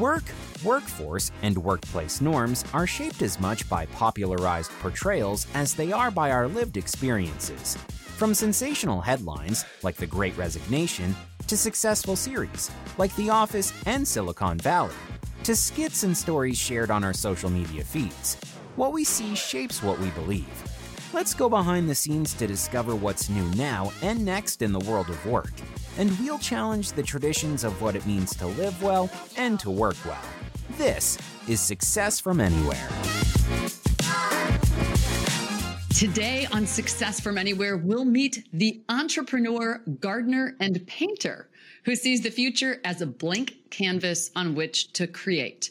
Work, workforce, and workplace norms are shaped as much by popularized portrayals as they are by our lived experiences. From sensational headlines, like The Great Resignation, to successful series, like The Office and Silicon Valley, to skits and stories shared on our social media feeds, what we see shapes what we believe. Let's go behind the scenes to discover what's new now and next in the world of work. And we'll challenge the traditions of what it means to live well and to work well. This is Success From Anywhere. Today on Success From Anywhere, we'll meet the entrepreneur, gardener, and painter who sees the future as a blank canvas on which to create.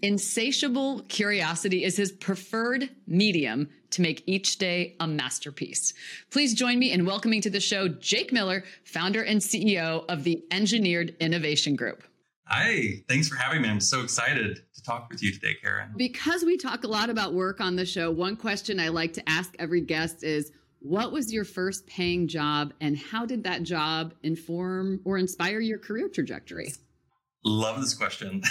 Insatiable curiosity is his preferred medium to make each day a masterpiece. Please join me in welcoming to the show, Jake Miller, founder and CEO of the Engineered Innovation Group. Hi, thanks for having me. I'm so excited to talk with you today, Karen. Because we talk a lot about work on the show, one question I like to ask every guest is, what was your first paying job and how did that job inform or inspire your career trajectory? Love this question.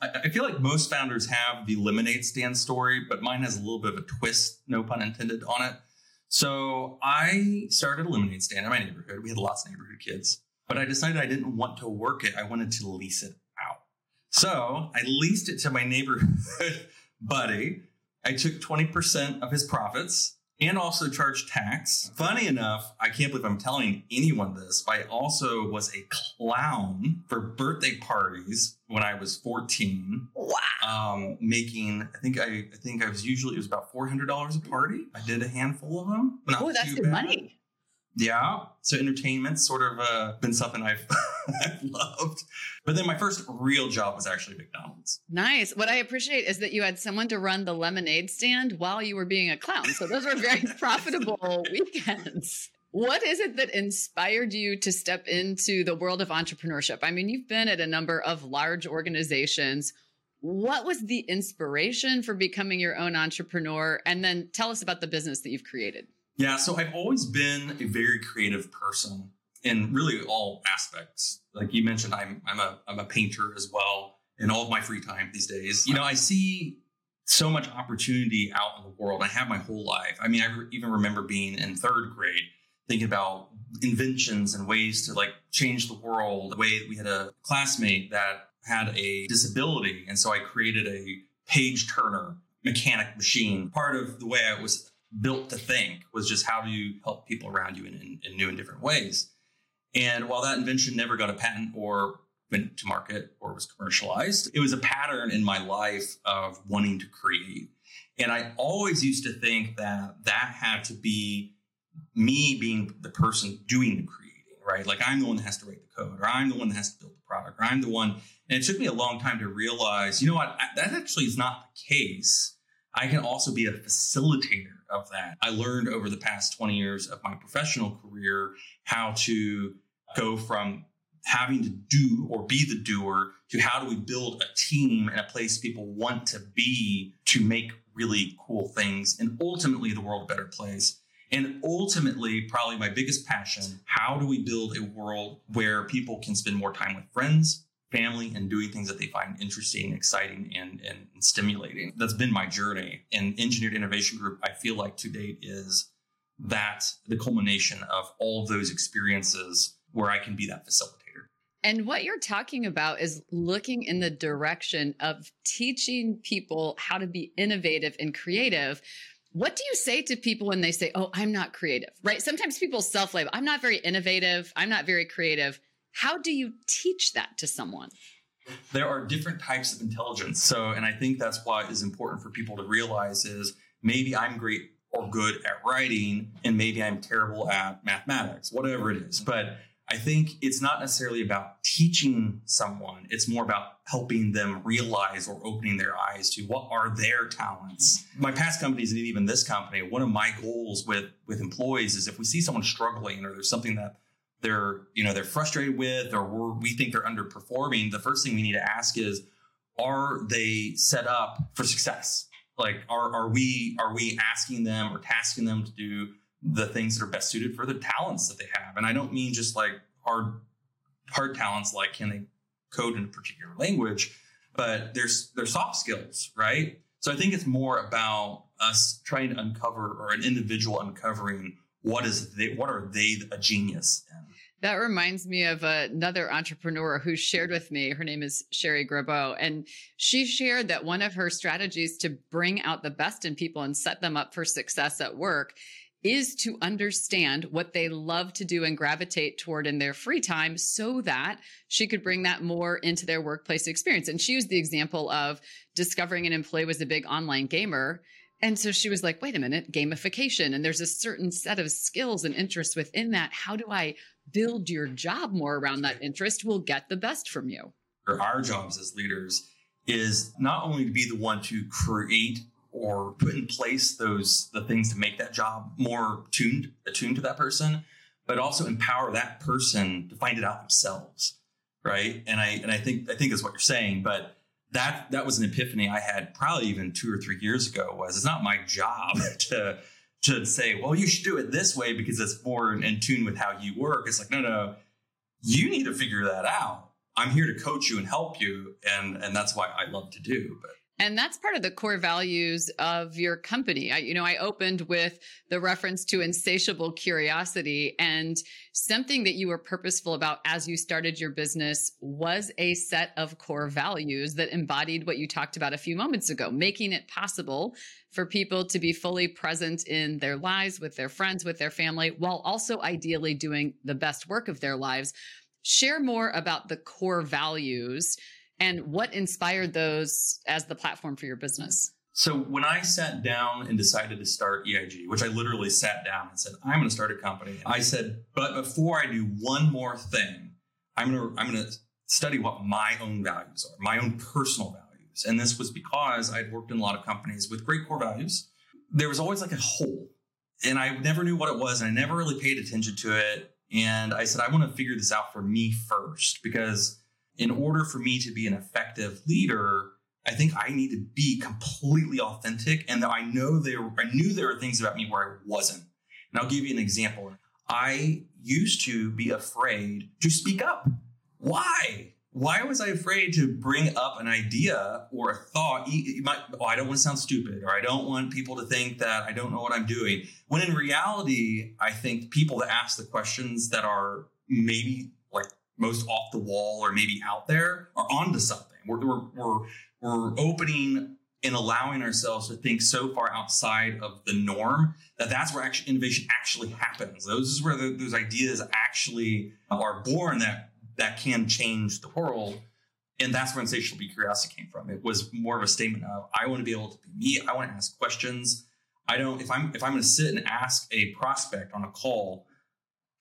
I feel like most founders have the lemonade stand story, but mine has a little bit of a twist, no pun intended, on it. So I started a lemonade stand in my neighborhood. We had lots of neighborhood kids, but I decided I didn't want to work it. I wanted to lease it out. So I leased it to my neighborhood buddy. I took 20% of his profits and also charged tax. Funny enough, I can't believe I'm telling anyone this, but I also was a clown for birthday parties when I was 14. Wow. It was about $400 a party. I did a handful of them. Oh, that's good money. Yeah. So entertainment's sort of been something I've, I've loved. But then my first real job was actually McDonald's. Nice. What I appreciate is that you had someone to run the lemonade stand while you were being a clown. So those were very profitable weekends. What is it that inspired you to step into the world of entrepreneurship? I mean, you've been at a number of large organizations. What was the inspiration for becoming your own entrepreneur? And then tell us about the business that you've created. Yeah, so I've always been a very creative person in really all aspects. Like you mentioned, I'm a painter as well in all of my free time these days. You know, I see so much opportunity out in the world. I have my whole life. I mean, I even remember being in third grade thinking about inventions and ways to like change the world. The way that we had a classmate that had a disability, and so I created a page turner mechanic machine. Part of the way I was built to think was just how do you help people around you in new and different ways. And while that invention never got a patent or went to market or was commercialized, it was a pattern in my life of wanting to create. And I always used to think that had to be me being the person doing the creating, right? Like I'm the one that has to write the code, or I'm the one that has to build the product, or I'm the one. And it took me a long time to realize, you know what, that actually is not the case. I can also be a facilitator of that. I learned over the past 20 years of my professional career how to go from having to do or be the doer to how do we build a team and a place people want to be to make really cool things and ultimately the world a better place. And ultimately, probably my biggest passion, how do we build a world where people can spend more time with friends, family, and doing things that they find interesting, exciting, and stimulating. That's been my journey. And Engineered Innovation Group, I feel like to date is that the culmination of all of those experiences where I can be that facilitator. And what you're talking about is looking in the direction of teaching people how to be innovative and creative. What do you say to people when they say, oh, I'm not creative, right? Sometimes people self-label, I'm not very innovative, I'm not very creative. How do you teach that to someone? There are different types of intelligence. So, and I think that's why it's important for people to realize is maybe I'm great or good at writing, and maybe I'm terrible at mathematics, whatever it is. But I think it's not necessarily about teaching someone. It's more about helping them realize or opening their eyes to what are their talents. My past companies and even this company, one of my goals with employees is if we see someone struggling or there's something that they're frustrated with, or we think they're underperforming, the first thing we need to ask is, are they set up for success? Like, are we asking them or tasking them to do the things that are best suited for the talents that they have? And I don't mean just like hard talents, like can they code in a particular language, but they're soft skills, right? So I think it's more about us trying to uncover, or an individual uncovering, what are they a genius in. That reminds me of another entrepreneur who shared with me. Her name is Sherry Grabeau, and she shared that one of her strategies to bring out the best in people and set them up for success at work is to understand what they love to do and gravitate toward in their free time, so that she could bring that more into their workplace experience. And she used the example of discovering an employee was a big online gamer. And so she was like, wait a minute, gamification. And there's a certain set of skills and interests within that. How do I build your job more around that interest? We'll get the best from you. Our jobs as leaders is not only to be the one to create or put in place the things to make that job more attuned to that person, but also empower that person to find it out themselves, right? And I think is what you're saying, but that was an epiphany I had probably even 2 or 3 years ago. Was it's not my job to say, well, you should do it this way because it's more in tune with how you work. It's like, no, you need to figure that out. I'm here to coach you and help you, and that's why I love to do. But and that's part of the core values of your company. I opened with the reference to insatiable curiosity, and something that you were purposeful about as you started your business was a set of core values that embodied what you talked about a few moments ago, making it possible for people to be fully present in their lives, with their friends, with their family, while also ideally doing the best work of their lives. Share more about the core values and what inspired those as the platform for your business. So when I sat down and decided to start EIG, which I literally sat down and said, I'm going to start a company. I said, but before I do one more thing, I'm going to study what my own values are, my own personal values. And this was because I'd worked in a lot of companies with great core values. There was always like a hole, and I never knew what it was, and I never really paid attention to it. And I said, I want to figure this out for me first, because in order for me to be an effective leader, I think I need to be completely authentic. And that I knew there were things about me where I wasn't. And I'll give you an example. I used to be afraid to speak up. Why? Why was I afraid to bring up an idea or a thought? I don't want to sound stupid, or I don't want people to think that I don't know what I'm doing. When in reality, I think people that ask the questions that are maybe like most off the wall or maybe out there are onto something. We're opening and allowing ourselves to think so far outside of the norm that's where actually innovation actually happens. Those is where those ideas actually are born that can change the world. And that's where insatiable curiosity came from. It was more of a statement of, I want to be able to be me. I want to ask questions. If I'm going to sit and ask a prospect on a call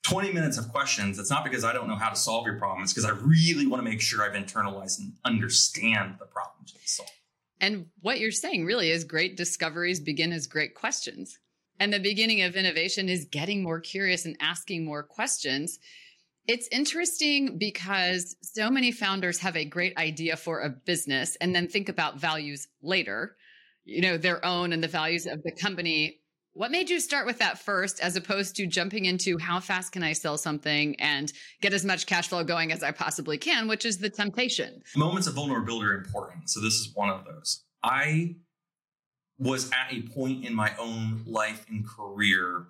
20 minutes of questions, it's not because I don't know how to solve your problem. It's because I really want to make sure I've internalized and understand the problem to be solved. And what you're saying really is great discoveries begin as great questions. And the beginning of innovation is getting more curious and asking more questions. It's interesting because so many founders have a great idea for a business and then think about values later, their own and the values of the company. What made you start with that first, as opposed to jumping into how fast can I sell something and get as much cash flow going as I possibly can, which is the temptation. Moments of vulnerability are important. So this is one of those. I was at a point in my own life and career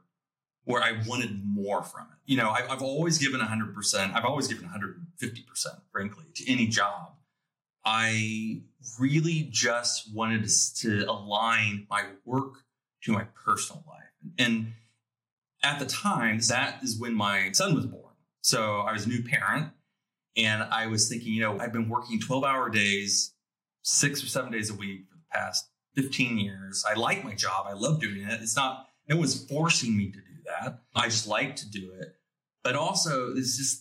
where I wanted more from it. I've always given 100%. I've always given 150%, frankly, to any job. I really just wanted to align my work to my personal life. And at the time, that is when my son was born. So I was a new parent, and I was thinking, I've been working 12-hour days, 6 or 7 days a week for the past 15 years. I like my job. I love doing it. No one's forcing me to do that. I just like to do it. But also,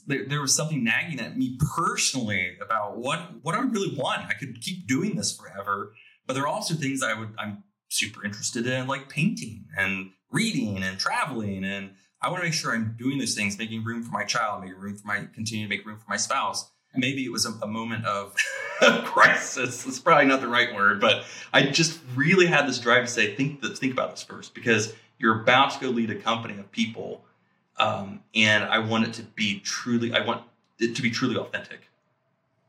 there was something nagging at me personally about what I really want. I could keep doing this forever, but there are also things I'm super interested in, like painting and reading and traveling. And I want to make sure I'm doing those things, making room for my child, continue to make room for my spouse. Maybe it was a moment of crisis. It's probably not the right word, but I just really had this drive to say, think about this first, because you're about to go lead a company of people. And I want it to be truly authentic.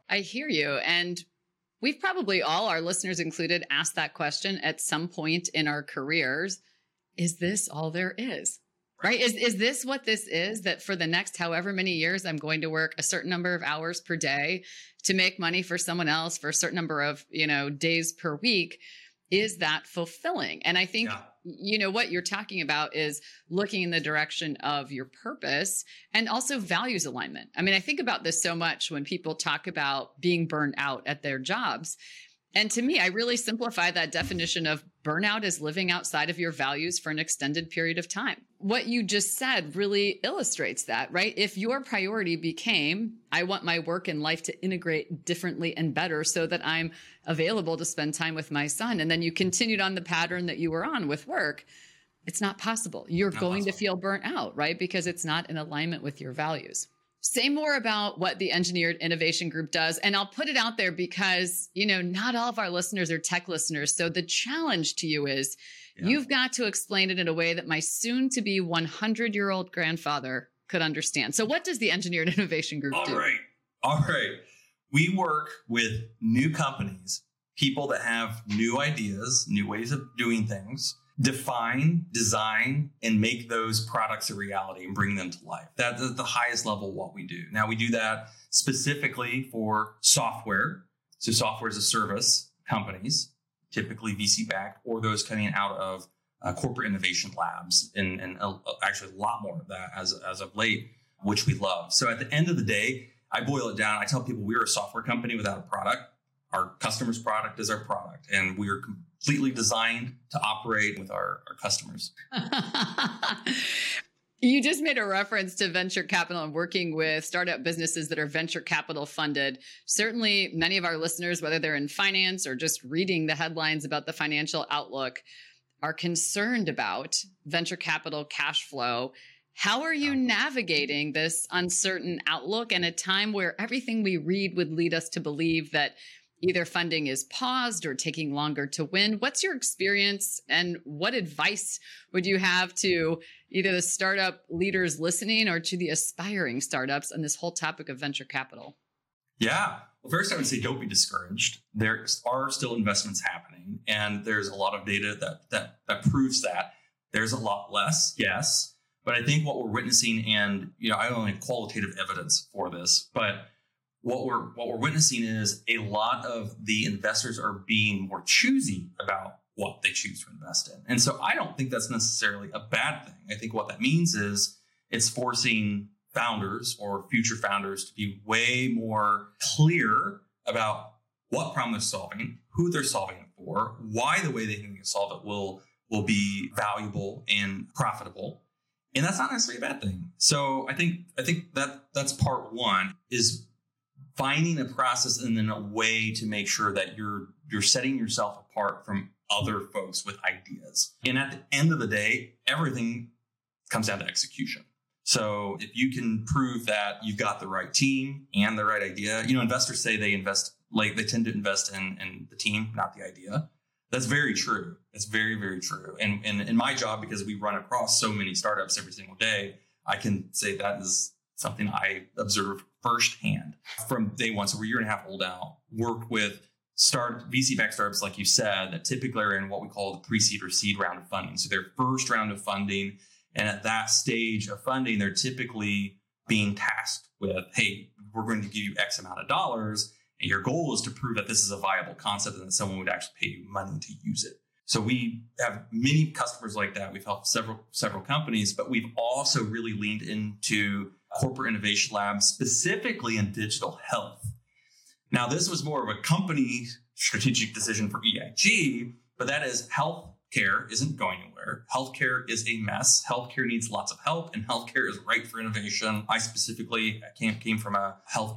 I hear you. And we've probably all, our listeners included, asked that question at some point in our careers. Is this all there is? Right? Is this what this is? That for the next however many years, I'm going to work a certain number of hours per day to make money for someone else for a certain number of, days per week. Is that fulfilling? And I think, what you're talking about is looking in the direction of your purpose and also values alignment. I mean, I think about this so much when people talk about being burned out at their jobs. And to me, I really simplify that definition of burnout as living outside of your values for an extended period of time. What you just said really illustrates that, right? If your priority became, I want my work and life to integrate differently and better so that I'm available to spend time with my son, and then you continued on the pattern that you were on with work, it's not possible. You're going to feel burnt out, right? Because it's not in alignment with your values. Say more about what the Engineered Innovation Group does. And I'll put it out there because, not all of our listeners are tech listeners. So the challenge to you is you've got to explain it in a way that my soon-to-be 100-year-old grandfather could understand. So what does the Engineered Innovation Group do? All right. We work with new companies, people that have new ideas, new ways of doing things, define, design, and make those products a reality and bring them to life. That is the highest level of what we do. Now, we do that specifically for software. So software as a service companies, typically VC-backed, or those coming out of corporate innovation labs, and actually a lot more of that as of late, which we love. So at the end of the day, I boil it down. I tell people we're a software company without a product. Our customer's product is our product, and we are completely designed to operate with our customers. You just made a reference to venture capital and working with startup businesses that are venture capital funded. Certainly many of our listeners, whether they're in finance or just reading the headlines about the financial outlook, are concerned about venture capital cash flow. How are you navigating this uncertain outlook in a time where everything we read would lead us to believe that either funding is paused or taking longer to win? What's your experience, and what advice would you have to either the startup leaders listening or to the aspiring startups on this whole topic of venture capital? Yeah. Well, first, I would say don't be discouraged. There are still investments happening, and there's a lot of data that proves that. There's a lot less, yes. But I think what we're witnessing, and I don't have qualitative evidence for this, but what we're witnessing is a lot of the investors are being more choosy about what they choose to invest in. And so I don't think that's necessarily a bad thing. I think what that means is it's forcing founders or future founders to be way more clear about what problem they're solving, who they're solving it for, why the way they think they can solve it will be valuable and profitable. And that's not necessarily a bad thing. So I think that's part one, is finding a process and then a way to make sure that you're setting yourself apart from other folks with ideas. And at the end of the day, everything comes down to execution. So if you can prove that you've got the right team and the right idea, investors say they tend to invest in the team, not the idea. That's very true. That's very, very true. And in my job, because we run across so many startups every single day, I can say that is something I observe firsthand from day one. So we're a year and a half old now, worked with VC-backed startups, like you said, that typically are in what we call the pre-seed or seed round of funding. So their first round of funding. And at that stage of funding, they're typically being tasked with, hey, we're going to give you X amount of dollars. And your goal is to prove that this is a viable concept and that someone would actually pay you money to use it. So we have many customers like that. We've helped several companies, but we've also really leaned into corporate innovation labs, specifically in digital health. Now, this was more of a company strategic decision for EIG, but that is healthcare isn't going anywhere. Healthcare is a mess. Healthcare needs lots of help, and healthcare is ripe for innovation. I specifically came from a health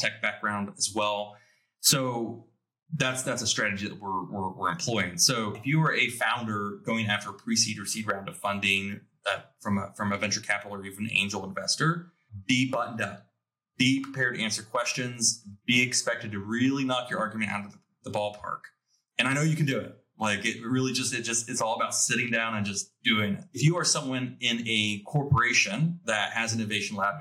tech background as well. So that's a strategy that we're employing. So if you were a founder going after a pre-seed or seed round of funding from a venture capital or even angel investor, be buttoned up, be prepared to answer questions, be expected to really knock your argument out of the ballpark. And I know you can do it. Like it's all about sitting down and just doing it. If you are someone in a corporation that has an innovation lab,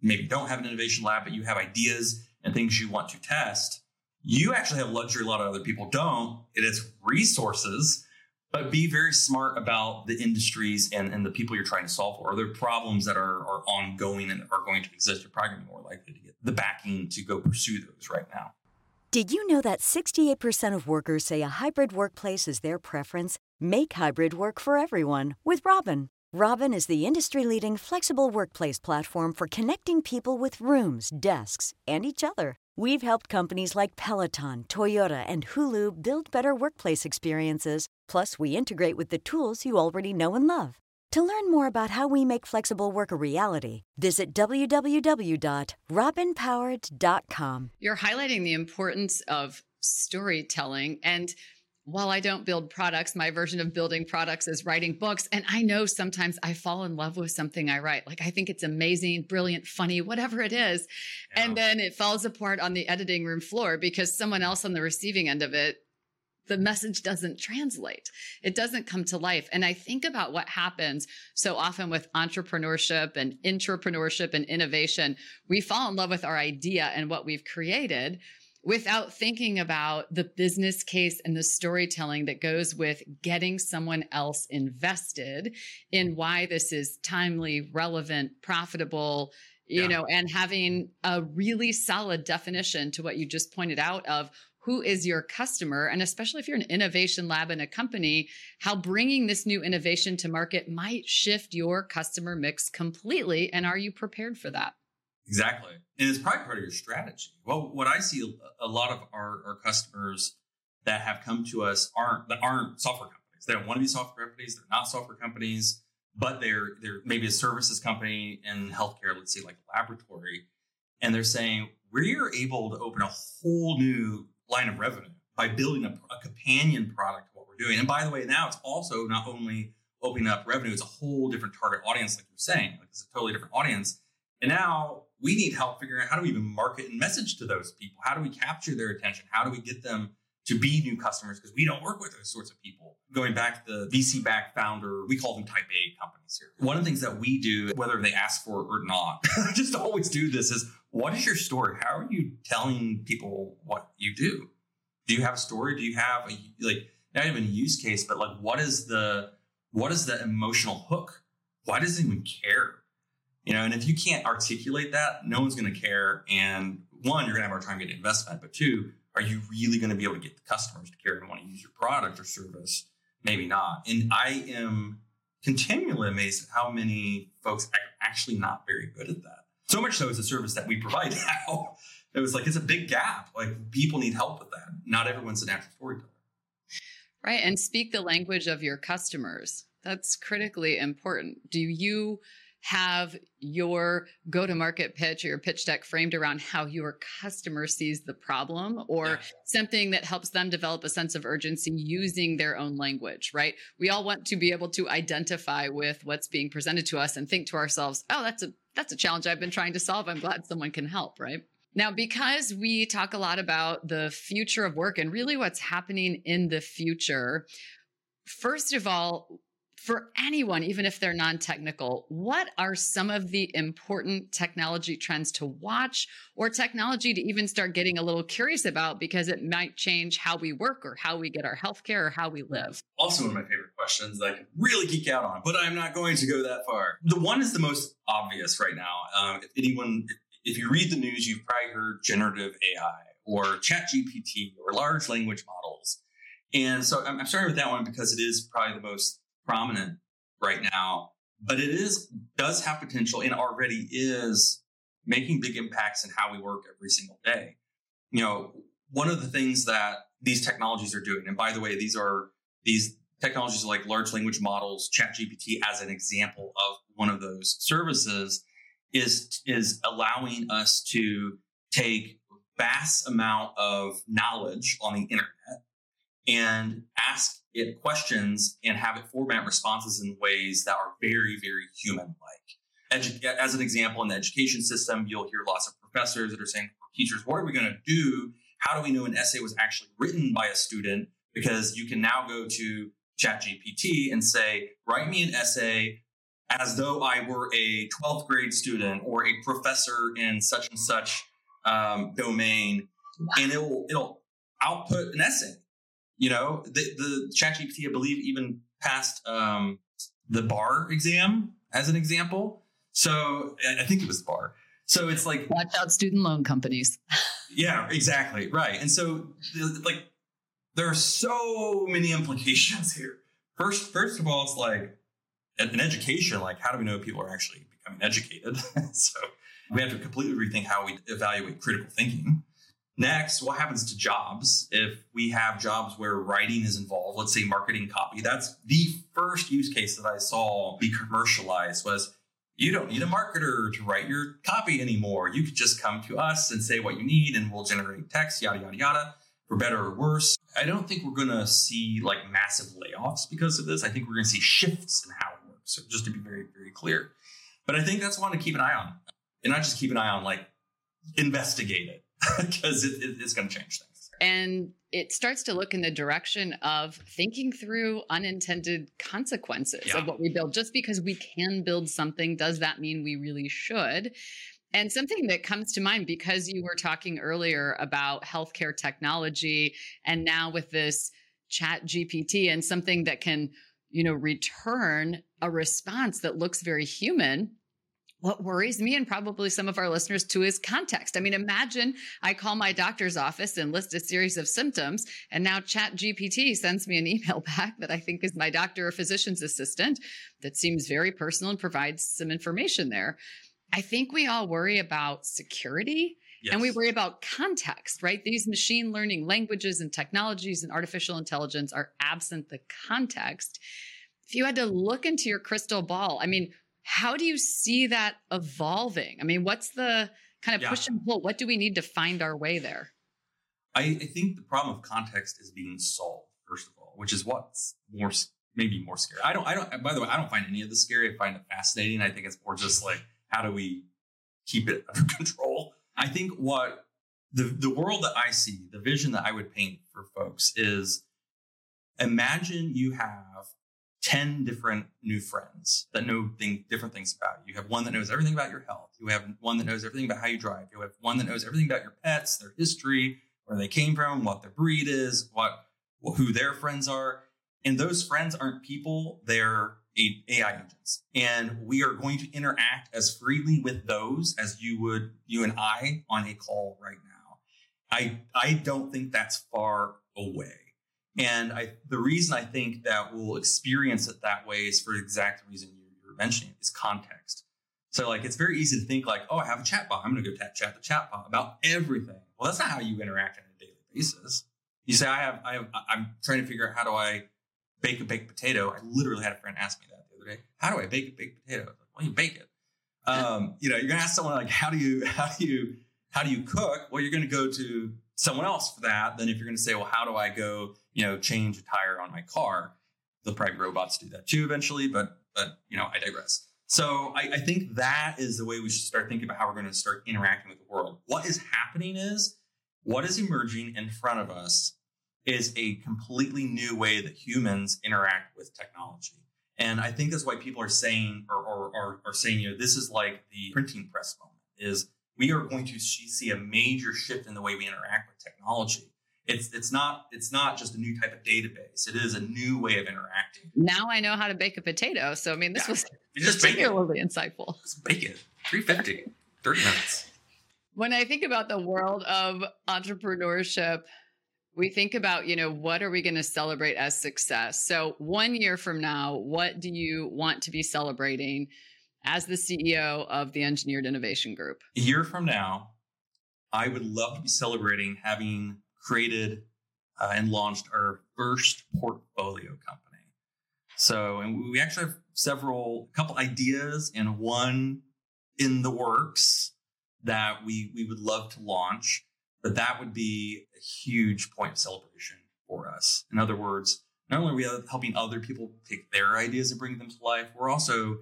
maybe don't have an innovation lab, but you have ideas and things you want to test, you actually have luxury a lot of other people don't. It is resources, but be very smart about the industries and the people you're trying to solve for. Are there problems that are ongoing and are going to exist? You're probably going to be more likely to get the backing to go pursue those right now. Did you know that 68% of workers say a hybrid workplace is their preference? Make hybrid work for everyone with Robin. Robin is the industry-leading flexible workplace platform for connecting people with rooms, desks, and each other. We've helped companies like Peloton, Toyota, and Hulu build better workplace experiences, plus we integrate with the tools you already know and love. To learn more about how we make flexible work a reality, visit www.robinpowered.com. You're highlighting the importance of storytelling. And while I don't build products, my version of building products is writing books. And I know sometimes I fall in love with something I write. Like I think it's amazing, brilliant, funny, whatever it is. Yeah. And then it falls apart on the editing room floor because someone else on the receiving end of it, the message doesn't translate. It doesn't come to life. And I think about what happens so often with entrepreneurship and intrapreneurship and innovation. We fall in love with our idea and what we've created without thinking about the business case and the storytelling that goes with getting someone else invested in why this is timely, relevant, profitable, you know, and having a really solid definition to what you just pointed out of who is your customer? And especially if you're an innovation lab in a company, how bringing this new innovation to market might shift your customer mix completely. And are you prepared for that? Exactly. And it's probably part of your strategy. Well, what I see a lot of our customers that have come to us aren't software companies. They don't want to be software companies. They're not software companies, but they're maybe a services company in healthcare, let's say like a laboratory. And they're saying, we're able to open a whole new line of revenue by building a companion product to what we're doing. And by the way, now it's also not only opening up revenue, it's a whole different target audience, like you're saying. Like it's a totally different audience. And now we need help figuring out how do we even market and message to those people? How do we capture their attention? How do we get them to be new customers? Because we don't work with those sorts of people. Going back to the VC-backed founder, we call them type A companies here. One of the things that we do, whether they ask for it or not, just always do this is, what is your story? How are you telling people what you do? Do you have a story? Do you have not even a use case, but like what is the emotional hook? Why does anyone care? You know, and if you can't articulate that, no one's going to care. And one, you're going to have a hard time getting investment. But two, are you really going to be able to get the customers to care and want to use your product or service? Maybe not. And I am continually amazed at how many folks are actually not very good at that. So much so it's a service that we provide now. It was like, it's a big gap. Like people need help with that. Not everyone's a natural storyteller. Right. And speak the language of your customers. That's critically important. Do you have your go-to-market pitch or your pitch deck framed around how your customer sees the problem or something that helps them develop a sense of urgency using their own language, right? We all want to be able to identify with what's being presented to us and think to ourselves, oh, that's a challenge I've been trying to solve. I'm glad someone can help, right? Now, because we talk a lot about the future of work and really what's happening in the future, first of all, for anyone, even if they're non-technical, what are some of the important technology trends to watch or technology to even start getting a little curious about because it might change how we work or how we get our healthcare or how we live? Also, one of my favorite questions that I can really geek out on, but I'm not going to go that far. The one is the most obvious right now. If you read the news, you've probably heard generative AI or ChatGPT or large language models. And so I'm starting with that one because it is probably the most prominent right now, but it does have potential and already is making big impacts in how we work every single day. You know, one of the things that these technologies are doing, and by the way, these technologies like large language models, ChatGPT as an example of one of those services, is allowing us to take vast amount of knowledge on the internet and ask it questions and have it format responses in ways that are very, very human-like. As an example, in the education system, you'll hear lots of professors that are saying, teachers, what are we going to do? How do we know an essay was actually written by a student? Because you can now go to ChatGPT and say, write me an essay as though I were a 12th grade student or a professor in such and such domain, and it'll output an essay. You know, the ChatGPT, I believe, even passed the bar exam as an example. So I think it was the bar. So it's like, watch out, student loan companies. Yeah, exactly. Right. And so like, there are so many implications here. First of all, it's like an education, like how do we know people are actually becoming educated? So we have to completely rethink how we evaluate critical thinking. Next, what happens to jobs if we have jobs where writing is involved? Let's say marketing copy. That's the first use case that I saw be commercialized was, you don't need a marketer to write your copy anymore. You could just come to us and say what you need and we'll generate text, yada, yada, yada, for better or worse. I don't think we're going to see like massive layoffs because of this. I think we're going to see shifts in how it works. So just to be very, very clear. But I think that's one to keep an eye on. And not just keep an eye on, like, investigate it. Because it's going to change things. And it starts to look in the direction of thinking through unintended consequences of what we build. Just because we can build something, does that mean we really should? And something that comes to mind, because you were talking earlier about healthcare technology, and now with this ChatGPT and something that can, you know, return a response that looks very human. What worries me, and probably some of our listeners too, is context. I mean, imagine I call my doctor's office and list a series of symptoms, and now ChatGPT sends me an email back that I think is my doctor or physician's assistant that seems very personal and provides some information there. I think we all worry about security. Yes. And we worry about context, right? These machine learning languages and technologies and artificial intelligence are absent the context. If you had to look into your crystal ball, I mean, how do you see that evolving? I mean, what's the kind of push and pull? What do we need to find our way there? I think the problem of context is being solved, first of all, which is what's maybe more scary. I don't, by the way, I don't find any of this scary. I find it fascinating. I think it's more just like, how do we keep it under control? I think what the world that I see, the vision that I would paint for folks is, imagine you have 10 different new friends that know different things about you. You have one that knows everything about your health. You have one that knows everything about how you drive. You have one that knows everything about your pets, their history, where they came from, what their breed is, who their friends are. And those friends aren't people, they're AI agents. And we are going to interact as freely with those as you and I on a call right now. I don't think that's far away. And the reason I think that we'll experience it that way is for the exact reason you're mentioning, is context. So like, it's very easy to think like, oh, I have a chatbot. I'm going to go chat the chatbot about everything. Well, that's not how you interact on a daily basis. You say, I'm trying to figure out how do I bake a baked potato. I literally had a friend ask me that the other day. How do I bake a baked potato? I was like, well, you bake it. You know, you're going to ask someone like, how do you cook? Well, you're going to go to someone else for that, then if you're going to say, well, how do I go, you know, change a tire on my car? They'll probably robots do that too eventually, but you know, I digress. So I think that is the way we should start thinking about how we're going to start interacting with the world. What is happening is, what is emerging in front of us is a completely new way that humans interact with technology. And I think that's why people are saying, or saying, you know, this is like the printing press moment, is we are going to see a major shift in the way we interact with technology. It's not just a new type of database. It is a new way of interacting. Now I know how to bake a potato. So, I mean, this was just particularly insightful. Just bake it. 350, 30 minutes. When I think about the world of entrepreneurship, we think about, you know, what are we going to celebrate as success? So 1 year from now, what do you want to be celebrating as the CEO of the Engineered Innovation Group? A year from now, I would love to be celebrating having created and launched our first portfolio company. So, and we actually have a couple ideas and one in the works that we would love to launch, but that would be a huge point of celebration for us. In other words, not only are we helping other people take their ideas and bring them to life, we're also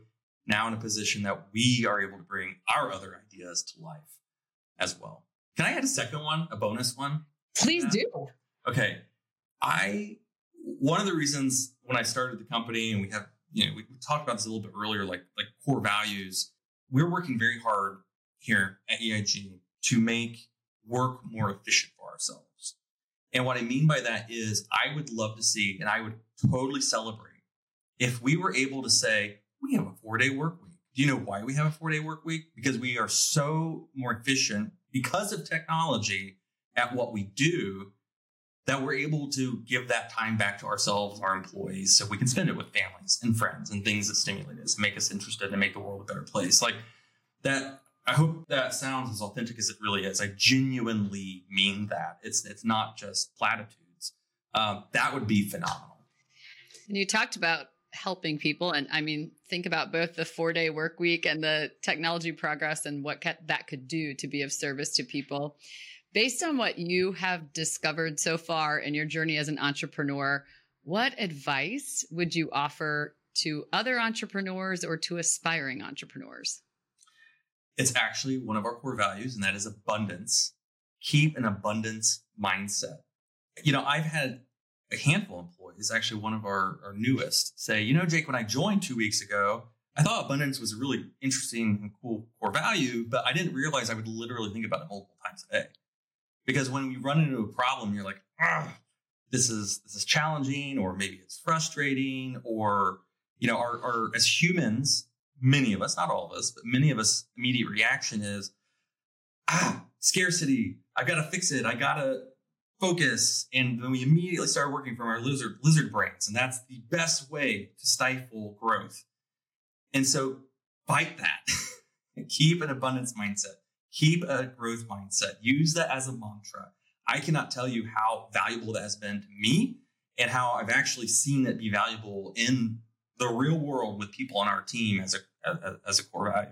now in a position that we are able to bring our other ideas to life as well. Can I add a second one, a bonus one? Please do. Okay. One of the reasons when I started the company, and we have, you know, we talked about this a little bit earlier, like core values, we're working very hard here at EIG to make work more efficient for ourselves. And what I mean by that is I would love to see, and I would totally celebrate if we were able to say, we have a 4-day work week. Do you know why we have a 4-day work week? Because we are so more efficient because of technology at what we do that we're able to give that time back to ourselves, our employees, so we can spend it with families and friends and things that stimulate us, make us interested, and make the world a better place. Like that, I hope that sounds as authentic as it really is. I genuinely mean that. It's not just platitudes. That would be phenomenal. And you talked about helping people. And I mean, think about both the 4-day work week and the technology progress and what that could do to be of service to people. Based on what you have discovered so far in your journey as an entrepreneur, what advice would you offer to other entrepreneurs or to aspiring entrepreneurs? It's actually one of our core values, and that is abundance. Keep an abundance mindset. You know, I've had a handful of employees, actually one of our newest, say, you know, Jake, when I joined 2 weeks ago, I thought abundance was a really interesting and cool core value, but I didn't realize I would literally think about it multiple times a day. Because when we run into a problem, you're like, this is challenging, or maybe it's frustrating, or, you know, our as humans, many of us, not all of us, but many of us, immediate reaction is, scarcity. I got to fix it. I got to focus. And then we immediately start working from our lizard brains. And that's the best way to stifle growth. And so fight that. Keep an abundance mindset. Keep a growth mindset. Use that as a mantra. I cannot tell you how valuable that has been to me and how I've actually seen it be valuable in the real world with people on our team as a core value.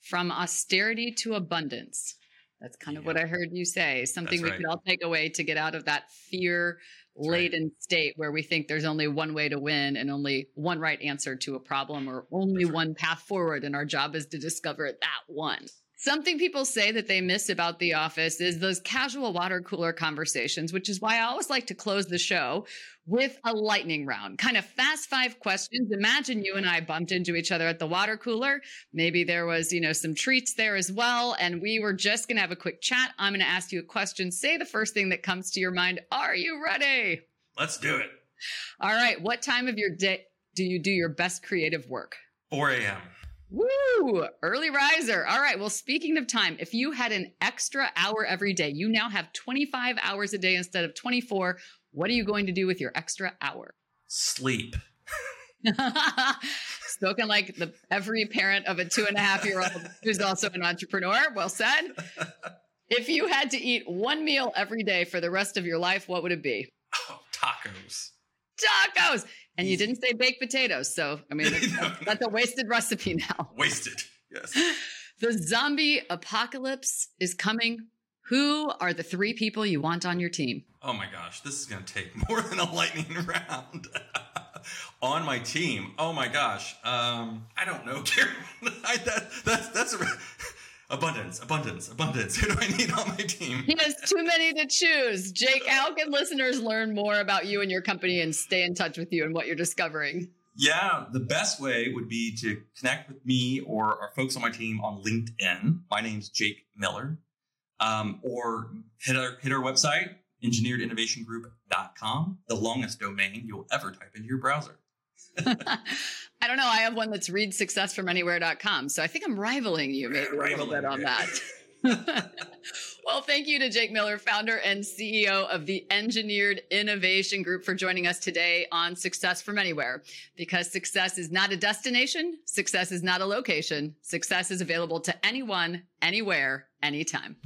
From austerity to abundance. That's kind of what I heard you say. Something we could all take away to get out of that fear-laden state where we think there's only one way to win and only one right answer to a problem or only one path forward. And our job is to discover that one. Something people say that they miss about The Office is those casual water cooler conversations, which is why I always like to close the show with a lightning round, kind of fast 5 questions. Imagine you and I bumped into each other at the water cooler. Maybe there was, you know, some treats there as well. And we were just going to have a quick chat. I'm going to ask you a question. Say the first thing that comes to your mind. Are you ready? Let's do it. All right. What time of your day do you do your best creative work? 4 a.m. Woo! Early riser. All right. Well, speaking of time, if you had an extra hour every day, you now have 25 hours a day instead of 24. What are you going to do with your extra hour? Sleep. Spoken like every parent of a 2.5-year-old who's also an entrepreneur. Well said. If you had to eat one meal every day for the rest of your life, what would it be? Oh, tacos. Tacos. And you didn't say baked potatoes. So, I mean, that's a wasted recipe now. Wasted. Yes. The zombie apocalypse is coming. Who are the 3 people you want on your team? Oh my gosh, this is going to take more than a lightning round. On my team. Oh my gosh. I don't know, Karen. Abundance. Who do I need on my team? He has too many to choose. Jake, how can listeners learn more about you and your company and stay in touch with you and what you're discovering? Yeah, the best way would be to connect with me or our folks on my team on LinkedIn. My name's Jake Miller. Or hit our website, engineeredinnovationgroup.com, the longest domain you'll ever type into your browser. I don't know. I have one that's readsuccessfromanywhere.com. So I think I'm rivaling you a little bit on that. Well, thank you to Jake Miller, founder and CEO of the Engineered Innovation Group, for joining us today on Success from Anywhere. Because success is not a destination. Success is not a location. Success is available to anyone, anywhere, anytime.